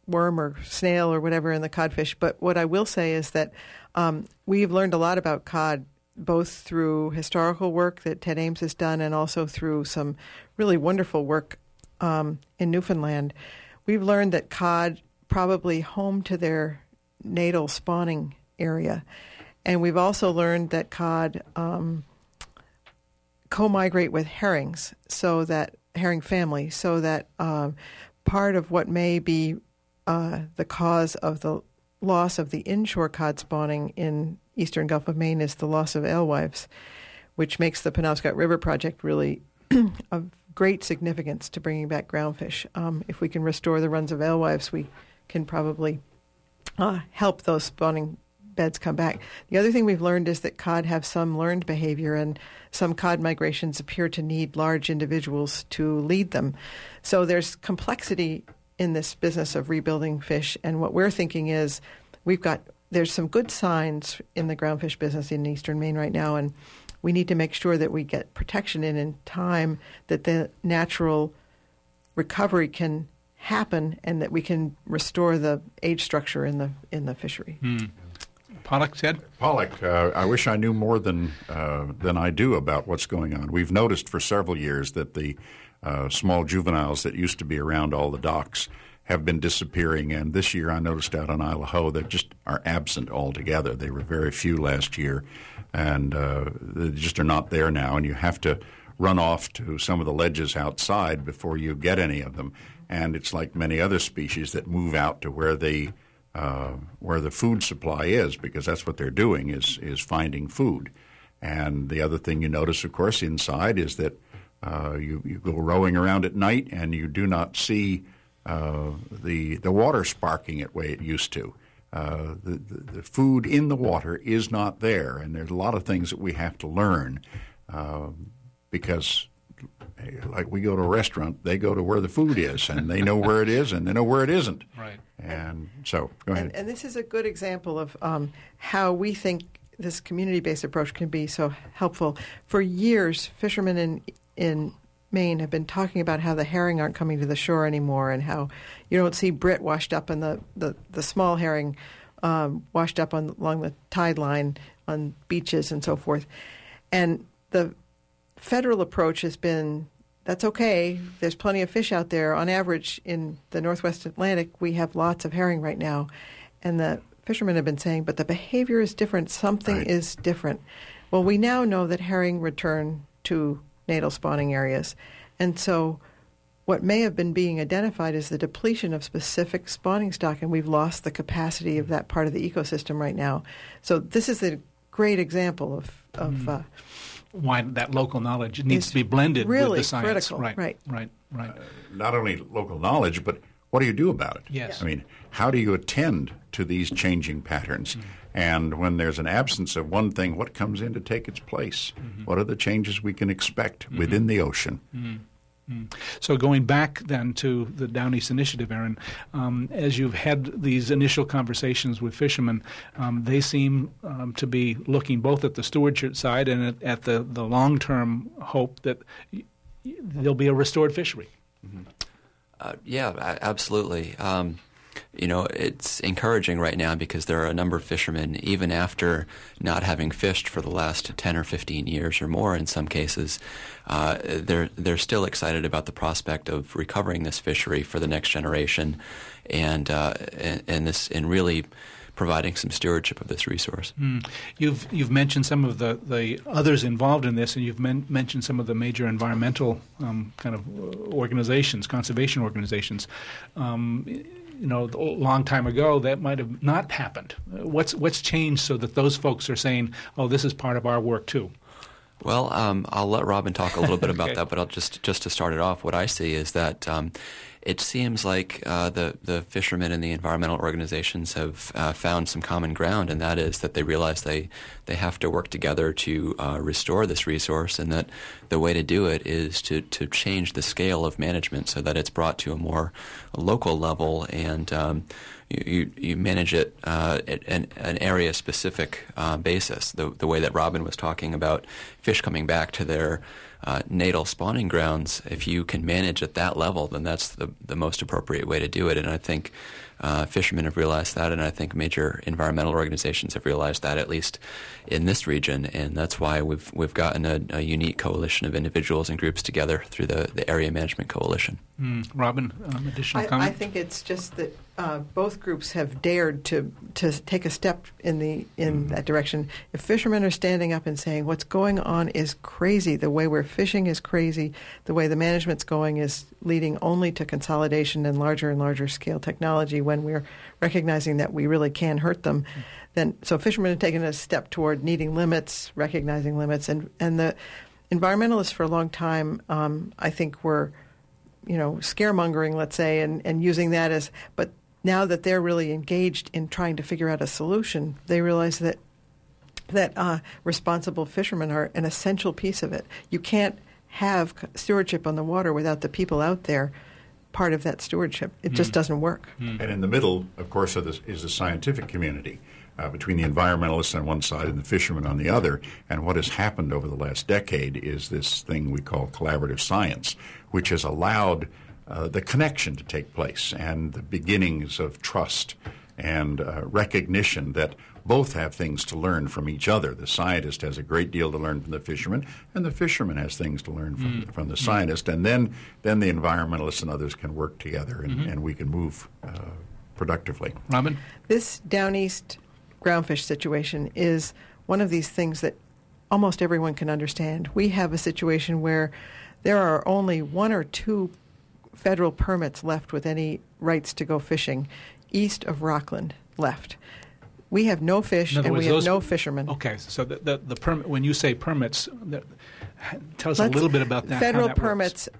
worm or snail or whatever in the codfish, but what I will say is that we've learned a lot about cod, both through historical work that Ted Ames has done and also through some really wonderful work in Newfoundland. We've learned that cod probably home to their natal spawning area. And we've also learned that cod co-migrate with herrings, so that herring family, so that part of what may be the cause of the loss of the inshore cod spawning in eastern Gulf of Maine is the loss of alewives, which makes the Penobscot River Project really of great significance to bringing back groundfish. If we can restore the runs of alewives, we can probably help those spawning beds come back. The other thing we've learned is that cod have some learned behavior, and some cod migrations appear to need large individuals to lead them. So there's complexity in this business of rebuilding fish, and what we're thinking is there's some good signs in the groundfish business in eastern Maine right now, and we need to make sure that we get protection in time, that the natural recovery can happen, and that we can restore the age structure in the fishery. Pollock, Ted? Pollock. I wish I knew more than I do about what's going on. We've noticed for several years that the small juveniles that used to be around all the docks have been disappearing, and this year I noticed out on Isla Ho that just are absent altogether. They were very few last year, and they just are not there now, and you have to run off to some of the ledges outside before you get any of them. And it's like many other species that move out to where the food supply is, because that's what they're doing is finding food. And the other thing you notice, of course, inside is that you go rowing around at night and you do not see the water sparking the way it used to. The food in the water is not there, and there's a lot of things that we have to learn because, like, we go to a restaurant, they go to where the food is, and they know where it is, and they know where it isn't. Right. And so, go ahead. And this is a good example of how we think this community-based approach can be so helpful. For years, fishermen in Maine have been talking about how the herring aren't coming to the shore anymore and how you don't see Brit washed up and the small herring washed up along the tide line on beaches and so forth. And the federal approach has been, that's okay, there's plenty of fish out there. On average, in the Northwest Atlantic, we have lots of herring right now. And the fishermen have been saying, but the behavior is different. Something right. is different. Well, we now know that herring return to natal spawning areas. And so what may have been being identified is the depletion of specific spawning stock, and we've lost the capacity of that part of the ecosystem right now. So this is a great example of why that local knowledge needs to be blended really with the science. Critical. Right. Not only local knowledge, but what do you do about it? Yes. I mean, how do you attend to these changing patterns? Mm-hmm. And when there's an absence of one thing, what comes in to take its place? Mm-hmm. What are the changes we can expect mm-hmm. within the ocean? Mm-hmm. So going back then to the Downeast Initiative, Aaron, as you've had these initial conversations with fishermen, they seem to be looking both at the stewardship side and at the long-term hope that there'll be a restored fishery. Mm-hmm. Yeah, absolutely. You know, it's encouraging right now because there are a number of fishermen, even after not having fished for the last 10 or 15 years or more in some cases, they're still excited about the prospect of recovering this fishery for the next generation and really providing some stewardship of this resource. Mm. You've mentioned some of the others involved in this, and you've mentioned some of the major environmental kind of organizations, conservation organizations. You know, a long time ago that might have not happened. What's changed so that those folks are saying, oh, this is part of our work too? Well, I'll let Robin talk a little bit about that, but I'll just to start it off, what I see is that it seems like the fishermen and the environmental organizations have found some common ground, and that is that they realize they have to work together to restore this resource, and that the way to do it is to change the scale of management so that it's brought to a more local level, and you manage it at an area-specific basis. The way that Robin was talking about fish coming back to their natal spawning grounds, if you can manage at that level, then that's the most appropriate way to do it. And I think fishermen have realized that, and I think major environmental organizations have realized that, at least in this region. And that's why we've gotten a unique coalition of individuals and groups together through the Area Management Coalition. Robin, additional comment? I think it's just that both groups have dared to take a step in that direction. If fishermen are standing up and saying what's going on is crazy, the way we're fishing is crazy, the way the management's going is leading only to consolidation and larger scale technology, when we're recognizing that we really can hurt them, then so fishermen have taken a step toward needing limits, recognizing limits, and the environmentalists for a long time, I think, were, you know, scaremongering, let's say, and using that as, but now that they're really engaged in trying to figure out a solution, they realize that responsible fishermen are an essential piece of it. You can't have stewardship on the water without the people out there part of that stewardship. It just doesn't work. Mm. And in the middle, of course, is the scientific community between the environmentalists on one side and the fishermen on the other. And what has happened over the last decade is this thing we call collaborative science, which has allowed the connection to take place and the beginnings of trust and recognition that both have things to learn from each other. The scientist has a great deal to learn from the fisherman, and the fisherman has things to learn from the scientist. And then the environmentalists and others can work together, and we can move productively. Robin? This Downeast groundfish situation is one of these things that almost everyone can understand. We have a situation where there are only one or two federal permits left with any rights to go fishing east of Rockland left. We have no fish, and we have no fishermen. Okay, so the permit, when you say permits, Tell us a little bit about that. Federal permits,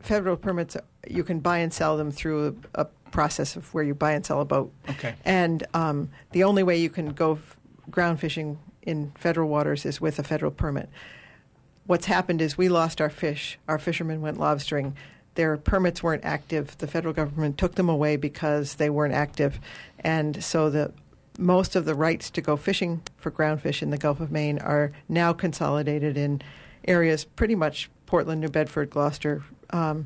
you can buy and sell them through a process of where you buy and sell a boat. Okay. And the only way you can go ground fishing in federal waters is with a federal permit. What's happened is we lost our fish. Our fishermen went lobstering. Their permits weren't active. The federal government took them away because they weren't active. And so most of the rights to go fishing for groundfish in the Gulf of Maine are now consolidated in areas pretty much Portland, New Bedford, Gloucester. So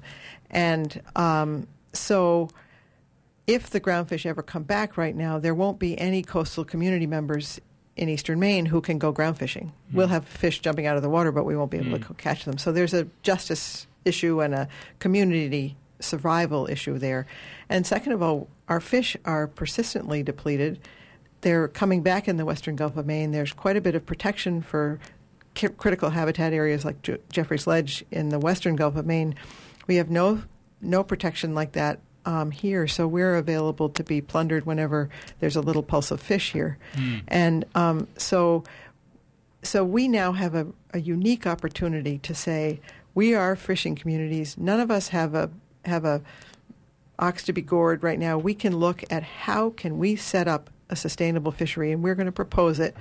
if the groundfish ever come back right now, there won't be any coastal community members in eastern Maine who can go ground fishing. Mm. We'll have fish jumping out of the water, but we won't be able to catch them. So there's a justice issue and a community survival issue there. And second of all, our fish are persistently depleted. They're coming back in the western Gulf of Maine. There's quite a bit of protection for critical habitat areas like Jeffrey's Ledge in the western Gulf of Maine. We have no protection like that here, so we're available to be plundered whenever there's a little pulse of fish here. Mm. And so we now have a unique opportunity to say we are fishing communities. None of us have a ox to be gored right now. We can look at how can we set up a sustainable fishery, and we're going to propose it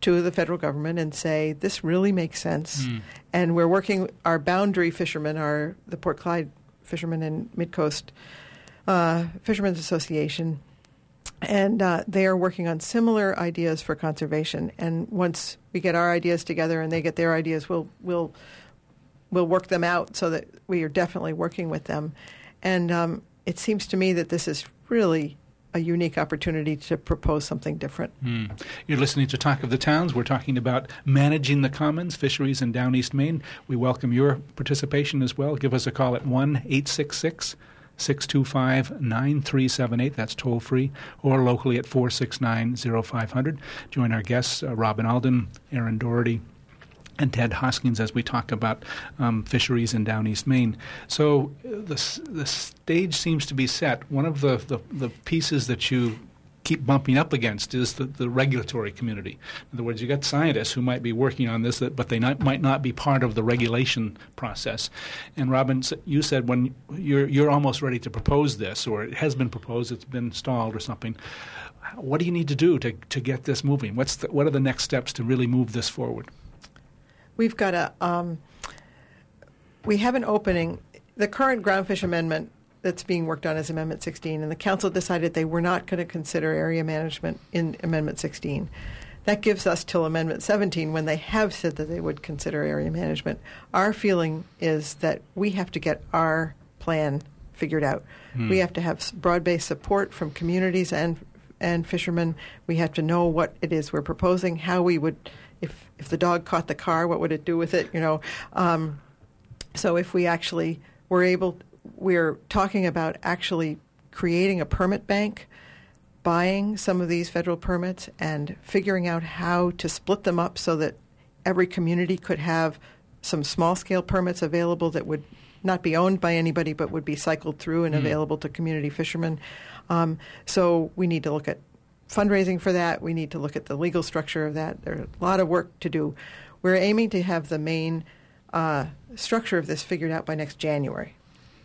to the federal government and say, this really makes sense. Mm. And we're working, our boundary fishermen are the Port Clyde fishermen and Midcoast Fishermen's Association, and they are working on similar ideas for conservation. And once we get our ideas together and they get their ideas, we'll work them out so that we are definitely working with them. And it seems to me that this is really a unique opportunity to propose something different. Mm. You're listening to Talk of the Towns. We're talking about managing the commons, fisheries in Downeast Maine. We welcome your participation as well. Give us a call at 1-866-625-9378. That's toll free, or locally at 469-0500. Join our guests, Robin Alden, Aaron Doherty, and Ted Hoskins, as we talk about fisheries in Downeast Maine. So the stage seems to be set. One of the pieces that you keep bumping up against is the regulatory community. In other words, you got scientists who might be working on this, but they might not be part of the regulation process. And Robin, you said when you're almost ready to propose this, or it has been proposed, it's been stalled or something. What do you need to do to get this moving? What are the next steps to really move this forward? We've got we have an opening. The current groundfish amendment that's being worked on is Amendment 16, and the council decided they were not going to consider area management in Amendment 16. That gives us till Amendment 17 when they have said that they would consider area management. Our feeling is that we have to get our plan figured out. Mm. We have to have broad-based support from communities and fishermen. We have to know what it is we're proposing, how we would if the dog caught the car, what would it do with it, you know? So if we actually we're talking about actually creating a permit bank, buying some of these federal permits and figuring out how to split them up so that every community could have some small-scale permits available that would not be owned by anybody but would be cycled through and available to community fishermen. So we need to look at fundraising for that. We need to look at the legal structure of that. There's a lot of work to do. We're aiming to have the main structure of this figured out by next January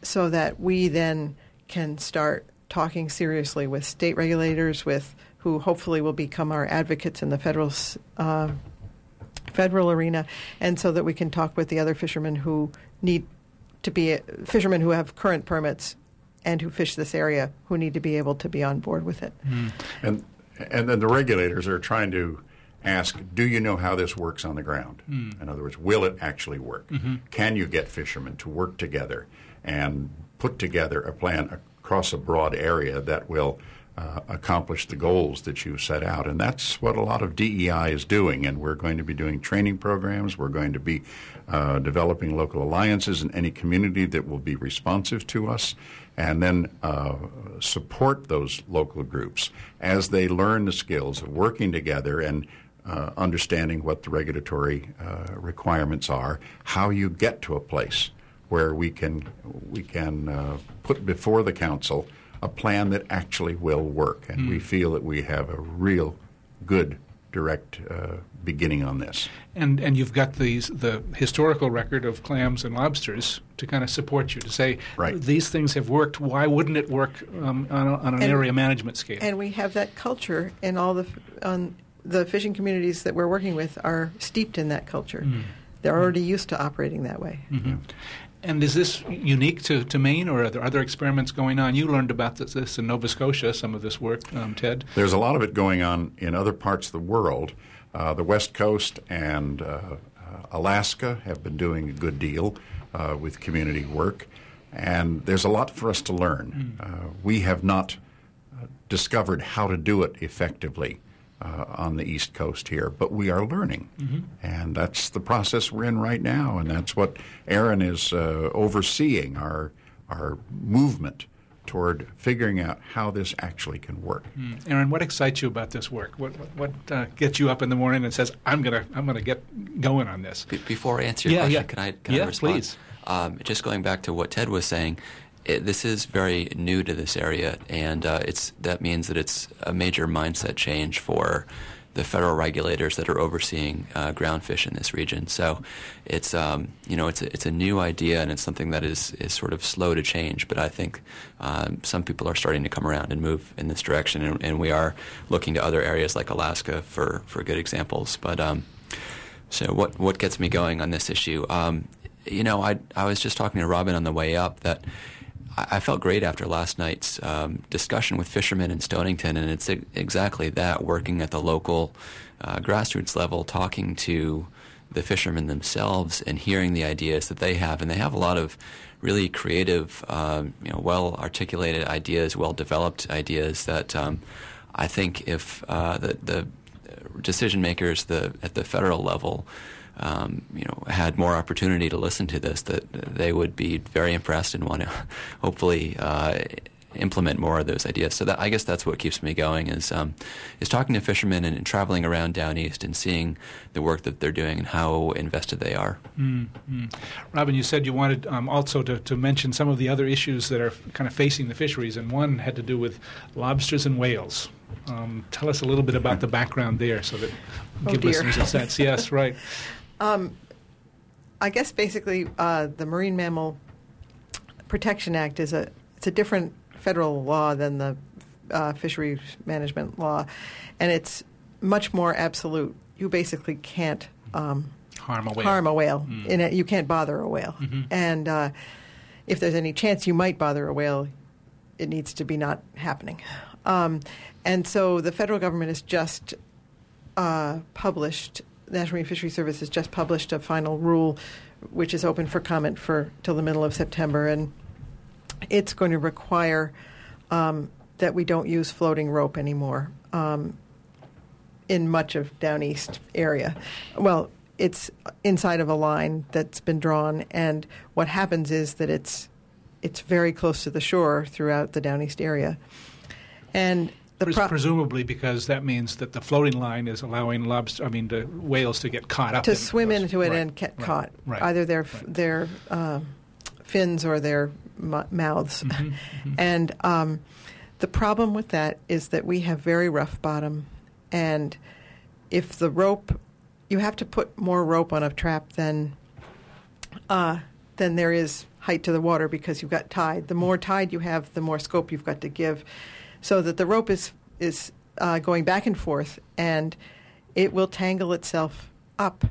so that we then can start talking seriously with state regulators, with who hopefully will become our advocates in the federal arena, and so that we can talk with the other fishermen who need to be fishermen who have current permits and who fish this area who need to be able to be on board with it. Mm. And then the regulators are trying to ask, do you know how this works on the ground? Mm. In other words, will it actually work? Mm-hmm. Can you get fishermen to work together and put together a plan across a broad area that will accomplish the goals that you set out? And that's what a lot of DEI is doing, and we're going to be doing training programs. We're going to be developing local alliances in any community that will be responsive to us, and then support those local groups as they learn the skills of working together and understanding what the regulatory requirements are, how you get to a place where we can put before the council a plan that actually will work. And we feel that we have a real good direct beginning on this. And you've got the historical record of clams and lobsters to kind of support you, to say these things have worked. Why wouldn't it work on an area management scale? And we have that culture in all the fishing communities that we're working with are steeped in that culture. Mm. They're already used to operating that way. Mm-hmm. And is this unique to Maine, or are there other experiments going on? You learned about this in Nova Scotia, some of this work, Ted. There's a lot of it going on in other parts of the world. The West Coast and Alaska have been doing a good deal with community work, and there's a lot for us to learn. We have not discovered how to do it effectively on the East Coast here, but we are learning. Mm-hmm. And that's the process we're in right now, and that's what Aaron is overseeing, our movement toward figuring out how this actually can work. Mm. Aaron, what excites you about this work? What gets you up in the morning and says, I'm gonna get going on this? Before I answer your question, can I respond? Please. Just going back to what Ted was saying, this is very new to this area, and that means that it's a major mindset change for the federal regulators that are overseeing groundfish in this region. So it's it's a new idea, and it's something that is sort of slow to change. But I think some people are starting to come around and move in this direction, and we are looking to other areas like Alaska for good examples. But so what gets me going on this issue? I was just talking to Robin on the way up that I felt great after last night's discussion with fishermen in Stonington, and it's exactly that, working at the local grassroots level, talking to the fishermen themselves and hearing the ideas that they have. And they have a lot of really creative, well-articulated ideas, well-developed ideas that I think if the decision-makers at the federal level had more opportunity to listen to this, that they would be very impressed and want to hopefully implement more of those ideas. So I guess that's what keeps me going is talking to fishermen and traveling around down east and seeing the work that they're doing and how invested they are. Mm-hmm. Robin, you said you wanted also to mention some of the other issues that are kind of facing the fisheries, and one had to do with lobsters and whales. Tell us a little bit about the background there so that give listeners a sense. Yes, right. I guess basically the Marine Mammal Protection Act is a different federal law than the fisheries management law, and it's much more absolute. You basically can't harm a whale. Mm. You can't bother a whale. Mm-hmm. And if there's any chance you might bother a whale, it needs to be not happening. And so the federal government has just published – the National Marine Fisheries Service has just published a final rule, which is open for comment till the middle of September, and it's going to require that we don't use floating rope anymore in much of Downeast area. Well, it's inside of a line that's been drawn, and what happens is that it's very close to the shore throughout the Downeast area, and presumably because that means that the floating line is allowing the whales to get caught up. To swim into it and get caught. Right. Either their fins or their mouths. Mm-hmm, mm-hmm. And the problem with that is that we have very rough bottom. And if the rope, you have to put more rope on a trap than there is height to the water because you've got tide. The more tide you have, the more scope you've got to give. So that the rope is going back and forth, and it will tangle itself up.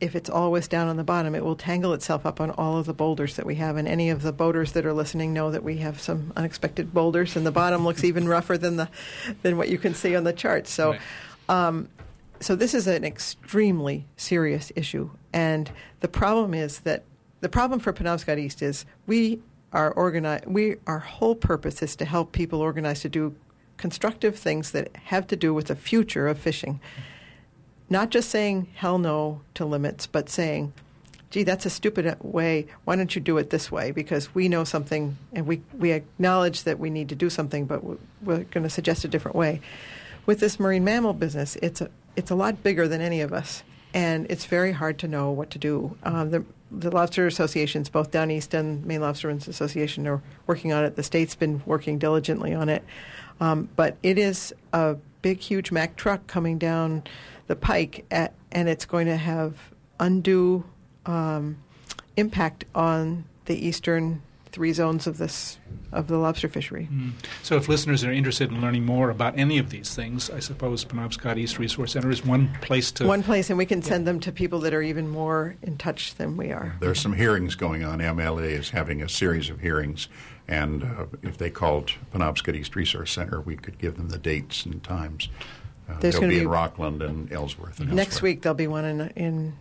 If it's always down on the bottom, it will tangle itself up on all of the boulders that we have. And any of the boaters that are listening know that we have some unexpected boulders, and the bottom looks even rougher than what you can see on the chart. So, so this is an extremely serious issue. And the problem is that the problem for Penobscot East is our whole purpose is to help people organize to do constructive things that have to do with the future of fishing. Not just saying hell no to limits, but saying, gee, that's a stupid way. Why don't you do it this way? Because we know something and we acknowledge that we need to do something, but we're going to suggest a different way. With this marine mammal business, it's a lot bigger than any of us, and it's very hard to know what to do. The lobster associations, both Downeast and Maine Lobstermen's Association, are working on it. The state's been working diligently on it. But it is a big, huge Mack truck coming down the pike, and it's going to have undue impact on the eastern three zones of this of the lobster fishery. Mm. So if listeners are interested in learning more about any of these things, I suppose Penobscot East Resource Center is one place to... One place, and we can send them to people that are even more in touch than we are. There are some hearings going on. MLA is having a series of hearings, and if they called Penobscot East Resource Center, we could give them the dates and times. They'll be in Rockland and Ellsworth. And next week there'll be one in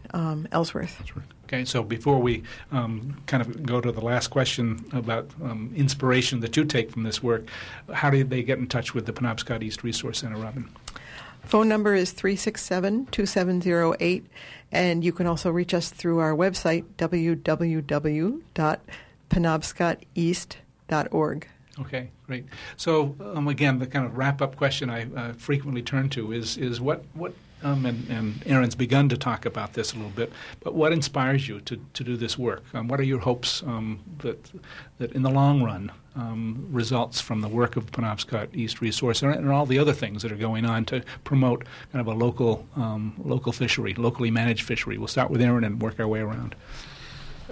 Ellsworth. That's right. Okay, so before we kind of go to the last question about inspiration that you take from this work, how do they get in touch with the Penobscot East Resource Center, Robin? Phone number is 367-2708, and you can also reach us through our website, www.penobscoteast.org. Okay, great. So, again, the kind of wrap-up question I frequently turn to is what Aaron's begun to talk about this a little bit, but what inspires you to do this work? What are your hopes that in the long run results from the work of Penobscot East Resource and all the other things that are going on to promote kind of a local fishery, locally managed fishery? We'll start with Aaron and work our way around.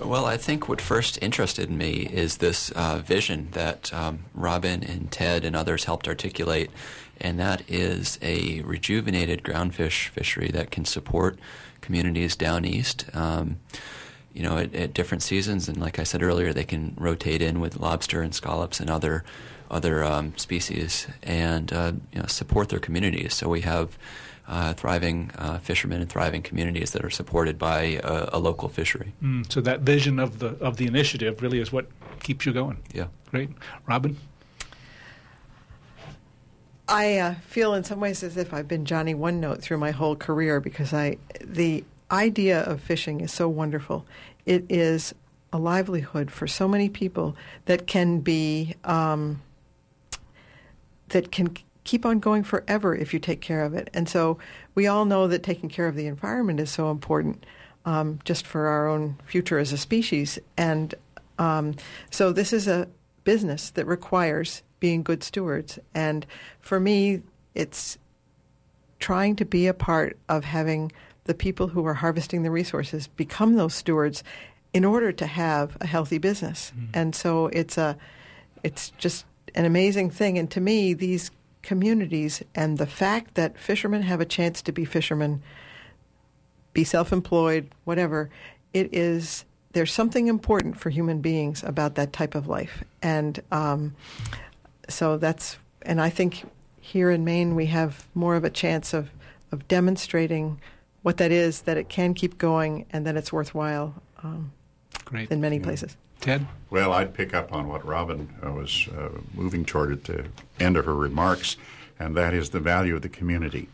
Well, I think what first interested me is this vision that Robin and Ted and others helped articulate, and that is a rejuvenated groundfish fishery that can support communities down east, at different seasons. And like I said earlier, they can rotate in with lobster and scallops and other species and support their communities. So we have thriving fishermen and thriving communities that are supported by a local fishery. Mm, so that vision of the initiative really is what keeps you going. Yeah. Great. Robin? I feel in some ways as if I've been Johnny One Note through my whole career because the idea of fishing is so wonderful. It is a livelihood for so many people that can be keep on going forever if you take care of it. And so we all know that taking care of the environment is so important just for our own future as a species. And so this is a business that requires being good stewards. And for me, it's trying to be a part of having the people who are harvesting the resources become those stewards in order to have a healthy business. Mm. And so it's just an amazing thing. And to me, these communities and the fact that fishermen have a chance to be fishermen, be self-employed, whatever, there's something important for human beings about that type of life. And so I think here in Maine we have more of a chance of demonstrating what that is, that it can keep going and that it's worthwhile in many places. Ted? Well, I'd pick up on what Robin was moving toward at the end of her remarks, and that is the value of the community.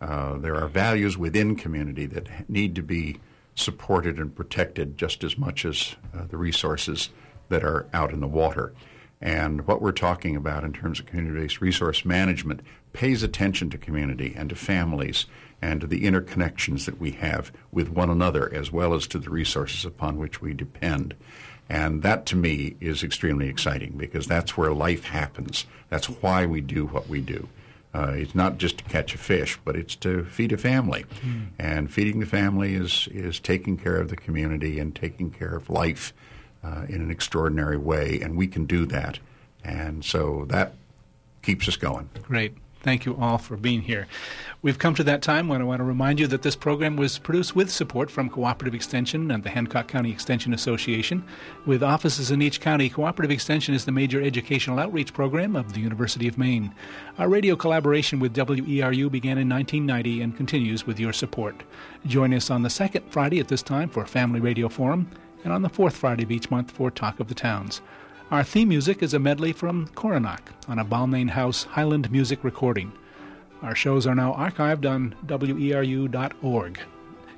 There are values within community that need to be supported and protected just as much as the resources that are out in the water. And what we're talking about in terms of community-based resource management pays attention to community and to families and to the interconnections that we have with one another as well as to the resources upon which we depend. And that, to me, is extremely exciting because that's where life happens. That's why we do what we do. It's not just to catch a fish, but it's to feed a family. Mm. And feeding the family is taking care of the community and taking care of life in an extraordinary way, and we can do that. And so that keeps us going. Great. Thank you all for being here. We've come to that time when I want to remind you that this program was produced with support from Cooperative Extension and the Hancock County Extension Association. With offices in each county, Cooperative Extension is the major educational outreach program of the University of Maine. Our radio collaboration with WERU began in 1990 and continues with your support. Join us on the second Friday at this time for Family Radio Forum and on the fourth Friday of each month for Talk of the Towns. Our theme music is a medley from Coronach on a Balmain House Highland music recording. Our shows are now archived on WERU.org.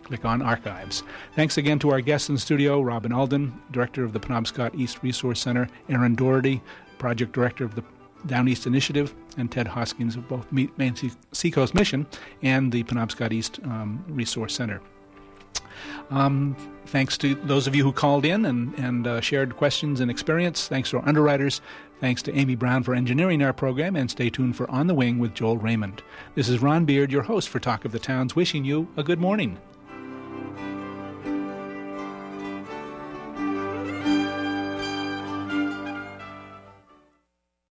Click on Archives. Thanks again to our guests in the studio, Robin Alden, Director of the Penobscot East Resource Center, Aaron Doherty, Project Director of the Downeast Initiative, and Ted Hoskins of both Maine Seacoast Mission and the Penobscot East Resource Center. Thanks to those of you who called in and shared questions and experience. Thanks to our underwriters. Thanks to Amy Brown for engineering our program, and stay tuned for On the Wing with Joel Raymond. This is Ron Beard, your host for Talk of the Towns, wishing you a good morning.